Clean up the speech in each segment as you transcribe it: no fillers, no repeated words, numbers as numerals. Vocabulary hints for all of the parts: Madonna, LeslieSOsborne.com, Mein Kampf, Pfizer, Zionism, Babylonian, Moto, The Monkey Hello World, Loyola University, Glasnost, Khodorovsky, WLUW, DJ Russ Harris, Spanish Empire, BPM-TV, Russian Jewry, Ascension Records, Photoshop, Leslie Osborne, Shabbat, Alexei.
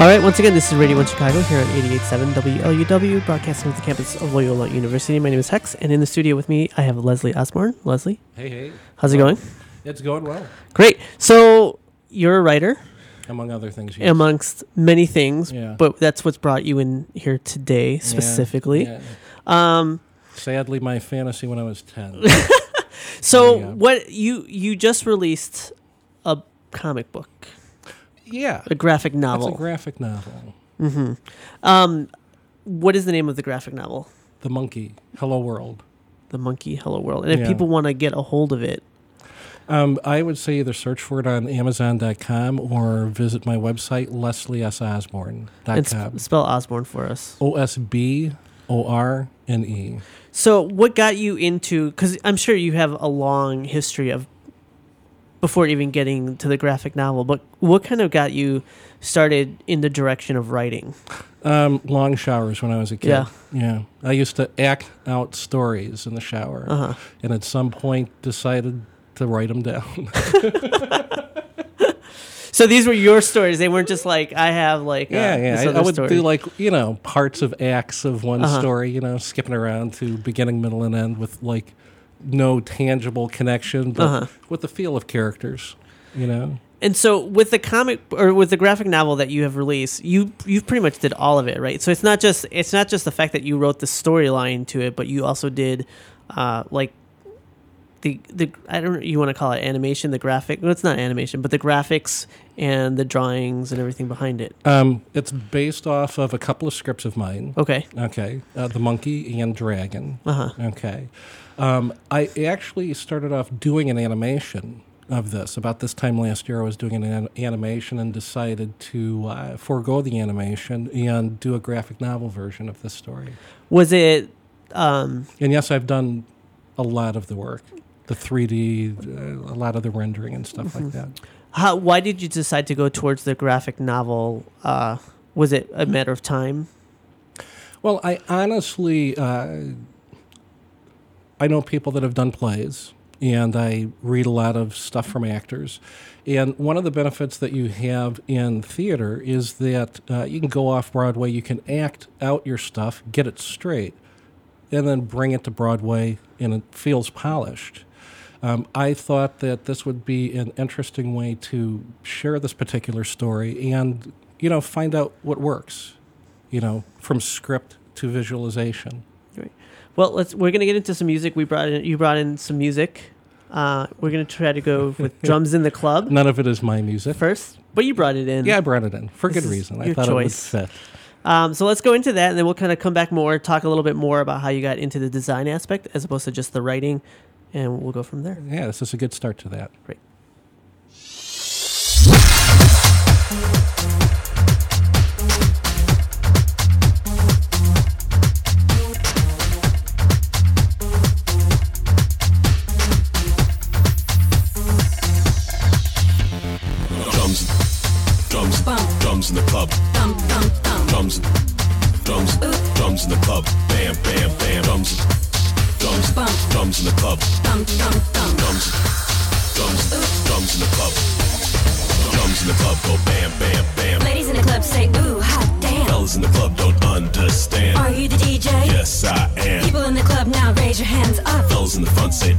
All right, once again, this is Radio 1 Chicago here on 88.7 WLUW, broadcasting from the campus of Loyola University. My name is Hex, and in the studio with me, I have Leslie Osborne. Leslie? Hey. How's it going? It's going well. Great. So you're a writer. Among other things, yes. Amongst many things, yeah. But that's what's brought you in here today, specifically. Yeah. Sadly, my fantasy when I was 10. What you just released a comic book. Yeah. A graphic novel. It's a graphic novel. Mm-hmm. What is the name of the graphic novel? The Monkey Hello World. The Monkey Hello World. And if people want to get a hold of it. I would say either search for it on Amazon.com or visit my website, LeslieSOsborne.com. And spell Osborne for us. OSBORNE. So what got you into, because I'm sure you have a long history of, before even getting to the graphic novel, but what kind of got you started in the direction of writing? Long showers when I was a kid. Yeah. I used to act out stories in the shower, and at some point decided to write them down. So these were your stories. They weren't just like, I have like I would do like, parts of acts of one story, skipping around to beginning, middle, and end with like, no tangible connection, but with the feel of characters, And so with the comic or with the graphic novel that you have released, you've pretty much did all of it, right? So it's not just the fact that you wrote the storyline to it, but you also did like the I don't know, you want to call it animation, the graphic. Well, it's not animation, but the graphics and the drawings and everything behind it. It's based off of a couple of scripts of mine. Okay. The Monkey and Dragon. Okay. I actually started off doing an animation of this. About this time last year, I was doing an animation and decided to forego the animation and do a graphic novel version of this story. Was it... and yes, I've done a lot of the work, the 3D, a lot of the rendering and stuff like that. Why did you decide to go towards the graphic novel? Was it a matter of time? Well, I honestly... I know people that have done plays, and I read a lot of stuff from actors. And one of the benefits that you have in theater is that you can go off-Broadway, you can act out your stuff, get it straight, and then bring it to Broadway, and it feels polished. I thought that this would be an interesting way to share this particular story and, find out what works, from script to visualization. Right. Well, we're going to get into some music. You brought in some music. We're going to try to go with Drums in the Club. None of it is my music. First, but you brought it in. Yeah, I brought it in for good reason. I thought it would fit. So let's go into that, and then we'll kind of come back more, talk a little bit more about how you got into the design aspect as opposed to just the writing, and we'll go from there. Yeah, this is a good start to that. Great. Drums in the club, dum dum dum. Drums, drums in the club, bam bam bam. Drums in the club, dum dum dum. Drums in the club, drums in the club, go bam bam bam. Ladies in the club say ooh hot damn. Fellas in the club don't understand. Are you the DJ? Yes I am. People in the club now raise your hands up. Fellas in the front say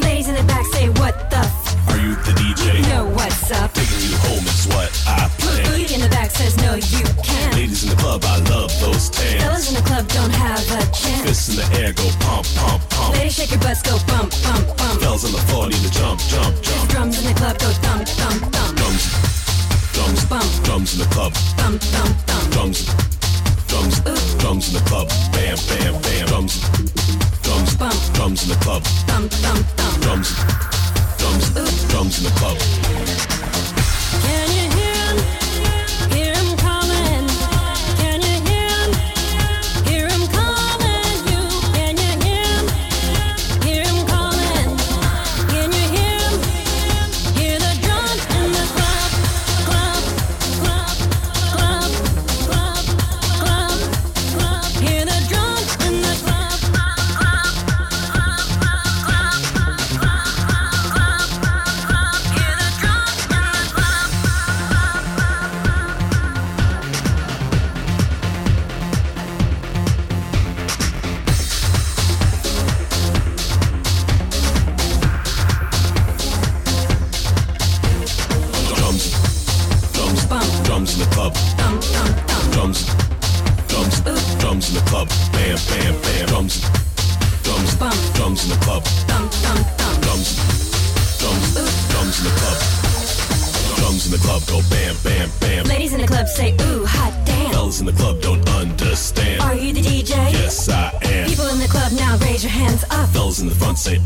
Ladies in the back say what the f. Are you the DJ? You know what's up. Taking you home is what I plan. Booty in the back says no you can't. Ladies in the club, I love those tans. Fellas in the club don't have a chance. Fists in the air go pump, pump, pump. Ladies shake your butts go bump, bump, bump. Fellas on the floor need to jump, jump, jump. Drums in the club go thump, thump, thump. Drums, bump. Drums in the club, thump, thump, thump. Drums, drums in the club, bam, bam, bam. Drums, bump. Drums in the club, thump, thump, thump. Drums in the club. Can you hear 'em? Hear 'em calling? Can you hear 'em? Hear 'em calling you? Can you hear 'em? Hear 'em calling? Can you hear 'em? Hear the drums in the club, club, club, club, club, club, club. Hear the drums in the club, club, club, club, club, club, club, club. Hear the drums. drums in the club, bam, bam, bam. Drums, drums, bum. Drums in the club, thump, thump, thump. Drums, drums, drums in the club. Drums in the club go bam, bam, bam. Ladies in the club say, ooh, hot damn. Fellas in the club don't understand. Are you the DJ? Yes, I am. People in the club now raise your hands up. Fellas in the front say,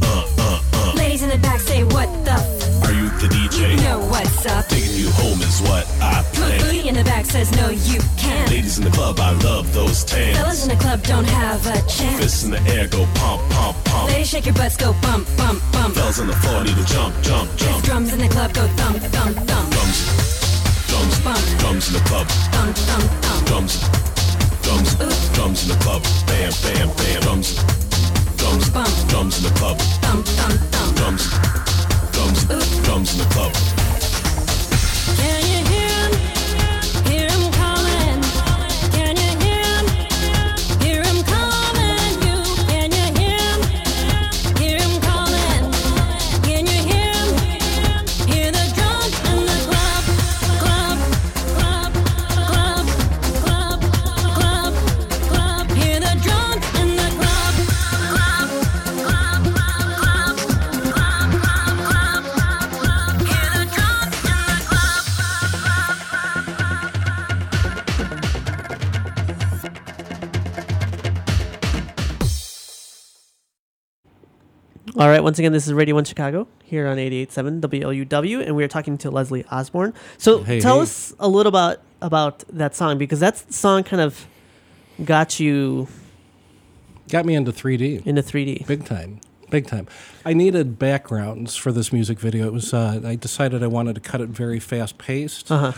Ladies in the back say, what the f? Are you the DJ? You know what's up. Taking you home is what I plan. Booty in the back says, no, you can't. Ladies in the club, I love those tans. Fellas in the club don't have a chance. Fists in the air go pump, pump, pump. Ladies shake your butts, go bump, bump, bump. Fellas on the floor need to jump, jump, jump. Drums in the club go thump, thump, thump. Drums, drums, bump. Drums in the club, thump, thump, thump. Drums, drums, ooh. Drums in the club, bam, bam, bam. Drums, drums, bump. Drums in the club, thump, thump, thump. Drums, drums, ooh. Drums in the club. Can you hear him? Hear him calling? Can you hear him? Hear him calling you? Can you hear him? Hear him calling? Can you hear him? Hear the drums in the club, club, club, club, club, club, club. Hear the drums in the club, club, club, club, club, club, club, club. Hear the drums in the club, club, club, club. All right, once again, this is Radio 1 Chicago here on 88.7 WLUW, and we are talking to Leslie Osborne. So tell us a little about that song, because that song kind of got you Got me into 3D. into 3D. Big time. Big time. I needed backgrounds for this music video. It was I decided I wanted to cut it very fast-paced. So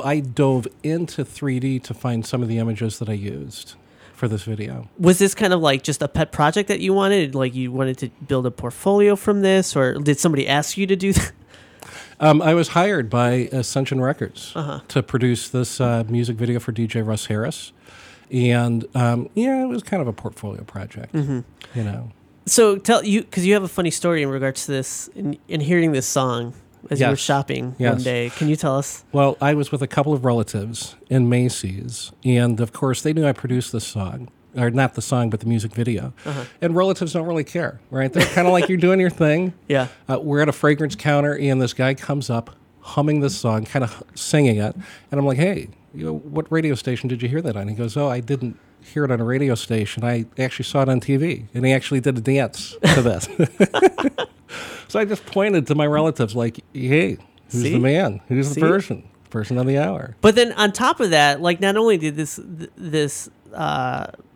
I dove into 3D to find some of the images that I used for this video. Was this kind of like just a pet project that you wanted? Like you wanted to build a portfolio from this, or did somebody ask you to do that? I was hired by Ascension Records to produce this music video for DJ Russ Harris. And yeah, it was kind of a portfolio project, you know. So tell you, because you have a funny story in regards to this, in hearing this song as you were shopping one Yes. day. Can you tell us? Well, I was with a couple of relatives in Macy's, and of course, they knew I produced this song, or not the song, but the music video. And relatives don't really care, right? They're kind of like, you're doing your thing. Yeah. We're at a fragrance counter, and this guy comes up humming this song, kind of singing it. And I'm like, hey, you know, what radio station did you hear that on? He goes, oh, I didn't hear it on a radio station. I actually saw it on TV, and he actually did a dance to this. So I just pointed to my relatives like, hey, who's the man? Who's the person? Person of the hour. But then on top of that, like, not only did this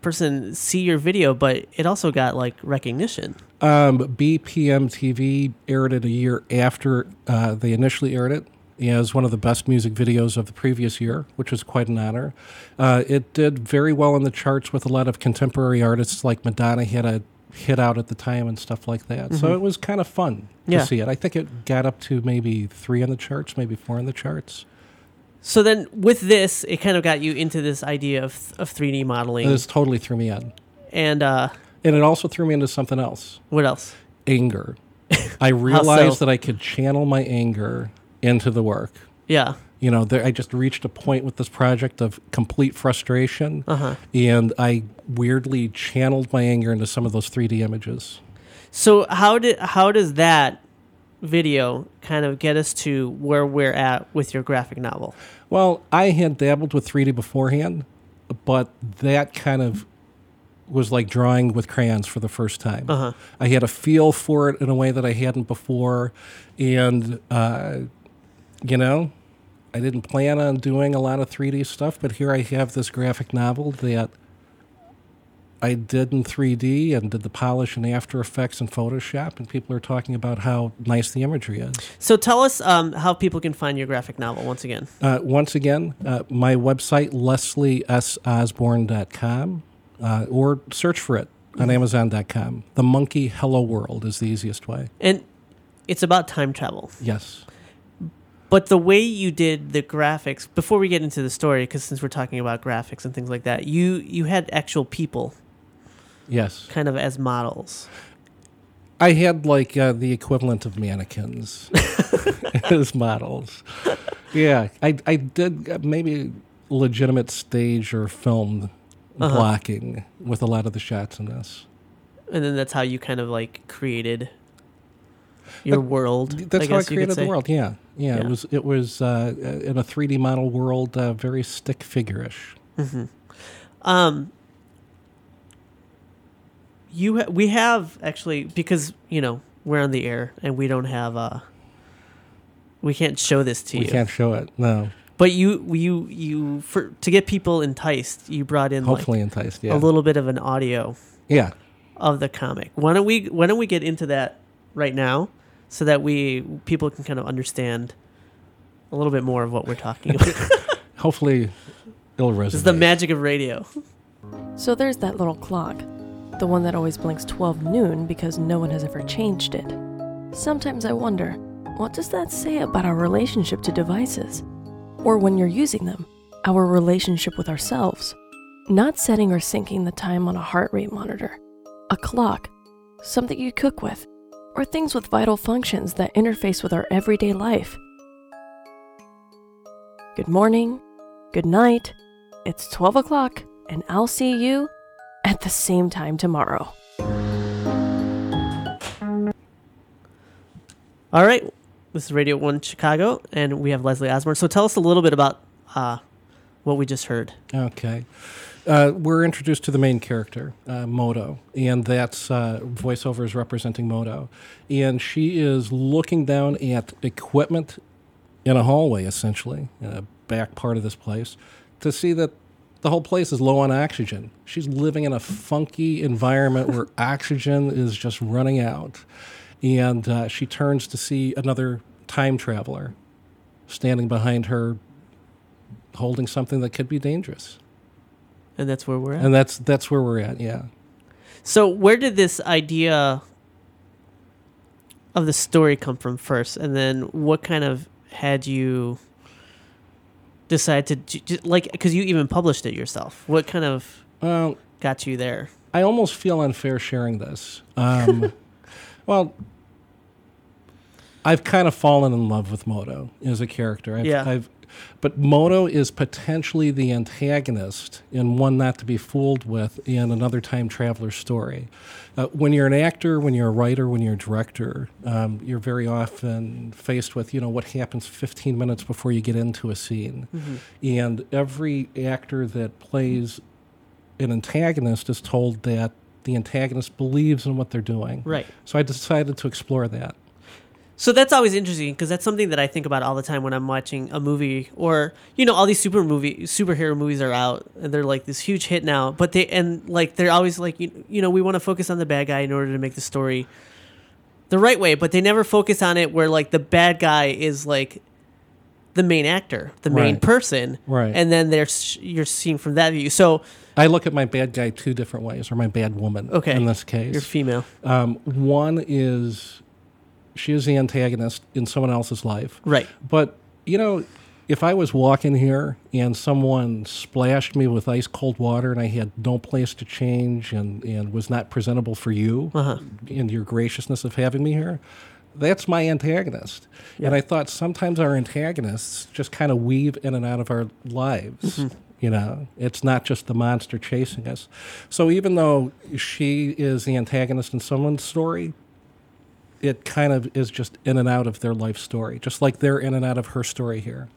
person see your video, but it also got, like, recognition. BPM-TV aired it a year after they initially aired it. It was one of the best music videos of the previous year, which was quite an honor. It did very well in the charts with a lot of contemporary artists, like Madonna had a hit out at the time and stuff like that. So it was kind of fun to see it. I think it got up to maybe 3 on the charts, maybe 4 on the charts. So then with this, it kind of got you into this idea of 3D modeling. This totally threw me in. And it also threw me into something else. What else? Anger. I realized that I could channel my anger into the work. Yeah. You know, I just reached a point with this project of complete frustration, and I weirdly channeled my anger into some of those 3D images. So how does that video kind of get us to where we're at with your graphic novel? Well, I had dabbled with 3D beforehand, but that kind of was like drawing with crayons for the first time. I had a feel for it in a way that I hadn't before, and, you know, I didn't plan on doing a lot of 3D stuff, but here I have this graphic novel that I did in 3D and did the polish in After Effects and Photoshop, and people are talking about how nice the imagery is. So tell us how people can find your graphic novel once again. My website, LeslieSOsborne.com, or search for it on Amazon.com. The Monkey Hello World is the easiest way. And it's about time travel. Yes. But the way you did the graphics, before we get into the story, because since we're talking about graphics and things like that, you had actual people, yes, kind of as models. I had like the equivalent of mannequins as models. Yeah, I did maybe legitimate stage or filmed blocking with a lot of the shots in this. And then that's how you kind of like created your world. That's how I created the world. Yeah. It was in a 3D model world, very stick figure-ish. Mm-hmm. We have actually, because you know we're on the air and we don't have we can't show this to you. We can't show it. No. But you to get people enticed, you brought in a little bit of an audio of the comic. Why don't we get into that right now so that people can kind of understand a little bit more of what we're talking about. Hopefully it'll resonate. It's the magic of radio. So there's that little clock, the one that always blinks 12 noon because no one has ever changed it. Sometimes I wonder, what does that say about our relationship to devices? Or when you're using them, our relationship with ourselves. Not setting or syncing the time on a heart rate monitor, a clock, something you cook with, or things with vital functions that interface with our everyday life. Good morning, good night, it's 12 o'clock, and I'll see you at the same time tomorrow. All right. This is Radio 1 Chicago, and we have Leslie Osborne. So tell us a little bit about what we just heard. Okay. We're introduced to the main character, Moto, and that's voiceovers representing Moto. And she is looking down at equipment in a hallway, essentially, in a back part of this place, to see that the whole place is low on oxygen. She's living in a funky environment where oxygen is just running out. And she turns to see another time traveler standing behind her holding something that could be dangerous. And that's where we're at? And that's where we're at, yeah. So where did this idea of the story come from first? And then what kind of had you decide to, like, because you even published it yourself. What kind of got you there? I almost feel unfair sharing this. Well, I've kind of fallen in love with Moto as a character. But Moto is potentially the antagonist and one not to be fooled with in another time traveler story. When you're an actor, when you're a writer, when you're a director, you're very often faced with, you know, what happens 15 minutes before you get into a scene. Mm-hmm. And every actor that plays an antagonist is told that the antagonist believes in what they're doing. Right. So I decided to explore that. So that's always interesting because that's something that I think about all the time when I'm watching a movie or, you know, all these superhero movies are out and they're like this huge hit now. But they're always like, you know, we want to focus on the bad guy in order to make the story the right way. But they never focus on it where like the bad guy is like the main actor, the main person. Right. And then you're seeing from that view. So I look at my bad guy two different ways, or my bad woman in this case. You're female. One is she is the antagonist in someone else's life. Right. But, you know, if I was walking here and someone splashed me with ice-cold water and I had no place to change and was not presentable for you and your graciousness of having me here, that's my antagonist. Yeah. And I thought sometimes our antagonists just kind of weave in and out of our lives. Mm-hmm. You know, it's not just the monster chasing us. So even though she is the antagonist in someone's story, it kind of is just in and out of their life story, just like they're in and out of her story here.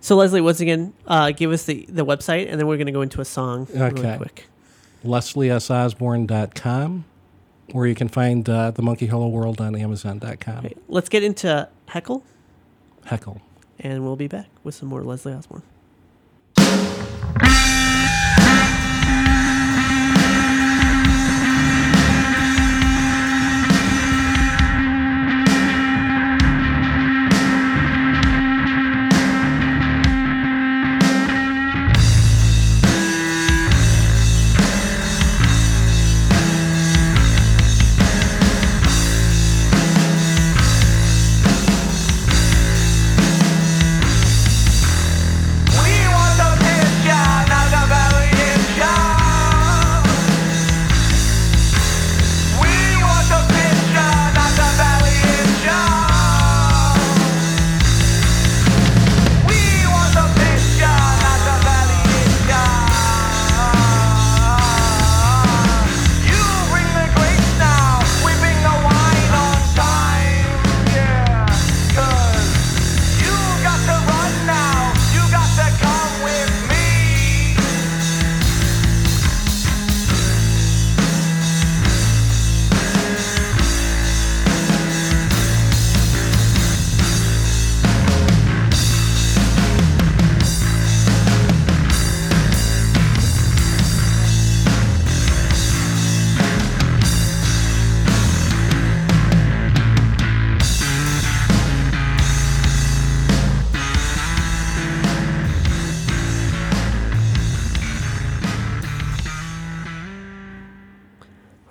So, Leslie, once again, give us the website, and then we're going to go into a song really quick. LeslieSOsborne.com, or you can find The Monkey Hello World on Amazon.com. Right. Let's get into Heckle. Heckle. And we'll be back with some more Leslie Osborne.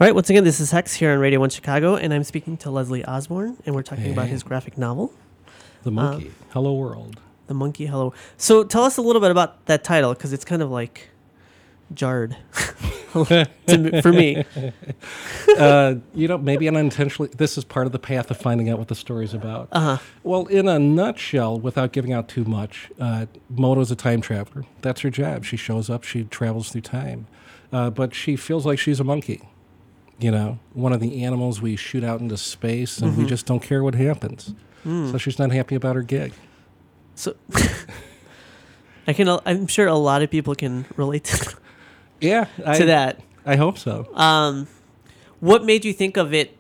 All right, once again, this is Hex here on Radio 1 Chicago, and I'm speaking to Leslie Osborne, and we're talking about his graphic novel, The Monkey Hello World. The Monkey Hello. So tell us a little bit about that title, because it's kind of like jarred for me. Maybe unintentionally, this is part of the path of finding out what the story's about. Uh-huh. Well, in a nutshell, without giving out too much, Moto's a time traveler. That's her job. She shows up, she travels through time, but she feels like she's a monkey. You know, one of the animals we shoot out into space, and we just don't care what happens. So she's not happy about her gig. So I'm sure a lot of people can relate to that. I hope so. What made you think of it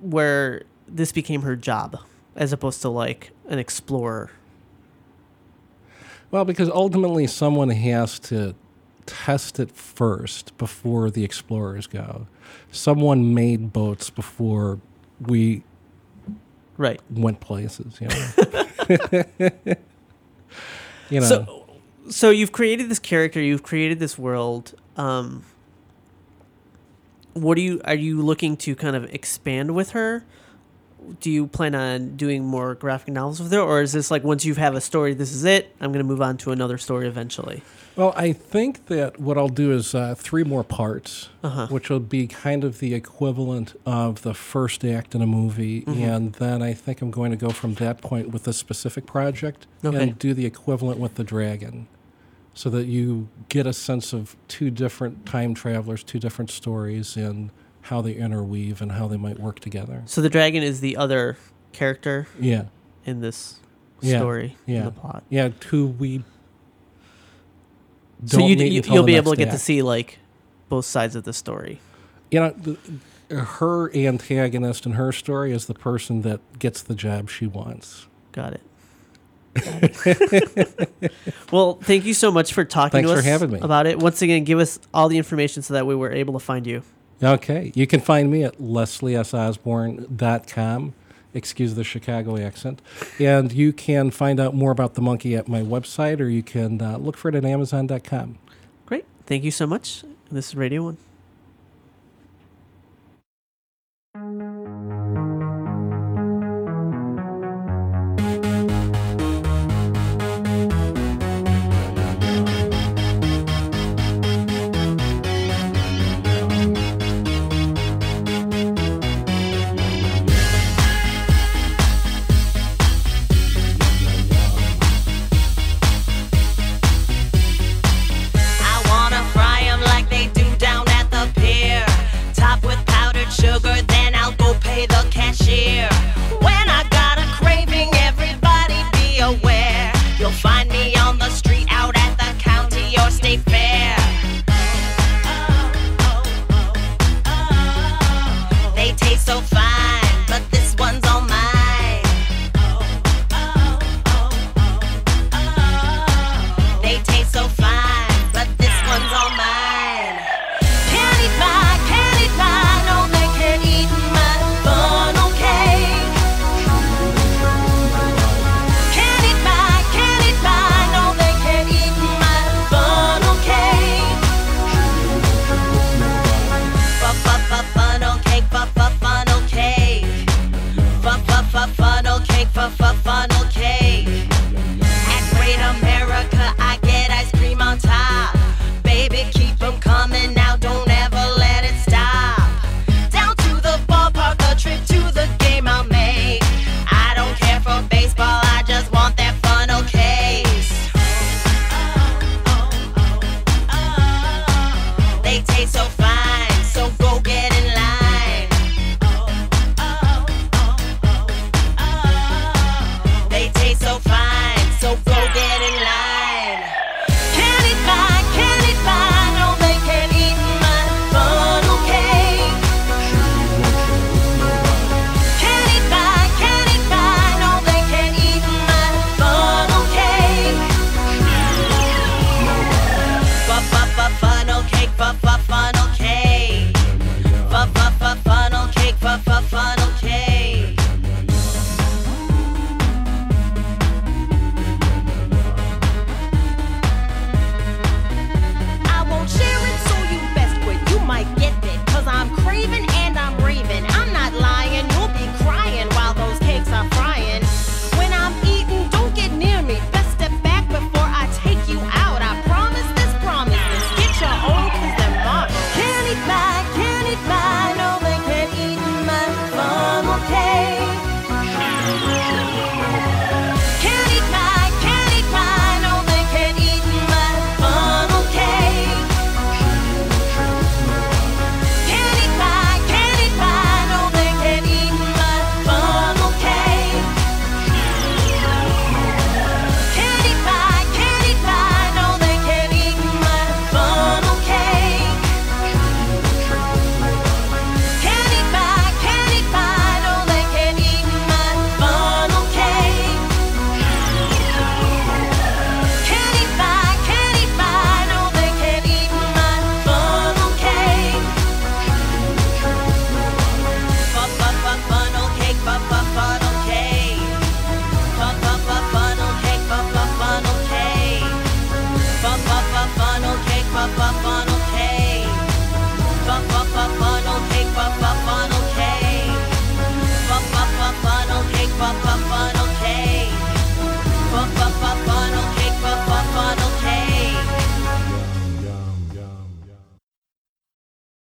where this became her job as opposed to like an explorer? Well, because ultimately someone has to test it first before the explorers go. Someone made boats before we went places. You know? So you've created this character. You've created this world. Are you looking to kind of expand with her? Do you plan on doing more graphic novels with her, or is this like once you have a story, this is it? I'm going to move on to another story eventually. Well, I think that what I'll do is 3 more parts, which will be kind of the equivalent of the first act in a movie, and then I think I'm going to go from that point with a specific project and do the equivalent with the dragon, so that you get a sense of 2 different time travelers, 2 different stories, and how they interweave and how they might work together. So the dragon is the other character in this story, in the plot. Yeah, who we don't meet until the next day. So you'll be able to get to see, like, both sides of the story. You know, her antagonist in her story is the person that gets the job she wants. Got it. Well, thank you so much for talking to us about it. Once again, give us all the information so that we were able to find you. Okay. You can find me at LeslieSOsborne.com. Excuse the Chicago accent. And you can find out more about the monkey at my website, or you can look for it at Amazon.com. Great. Thank you so much. This is Radio 1. So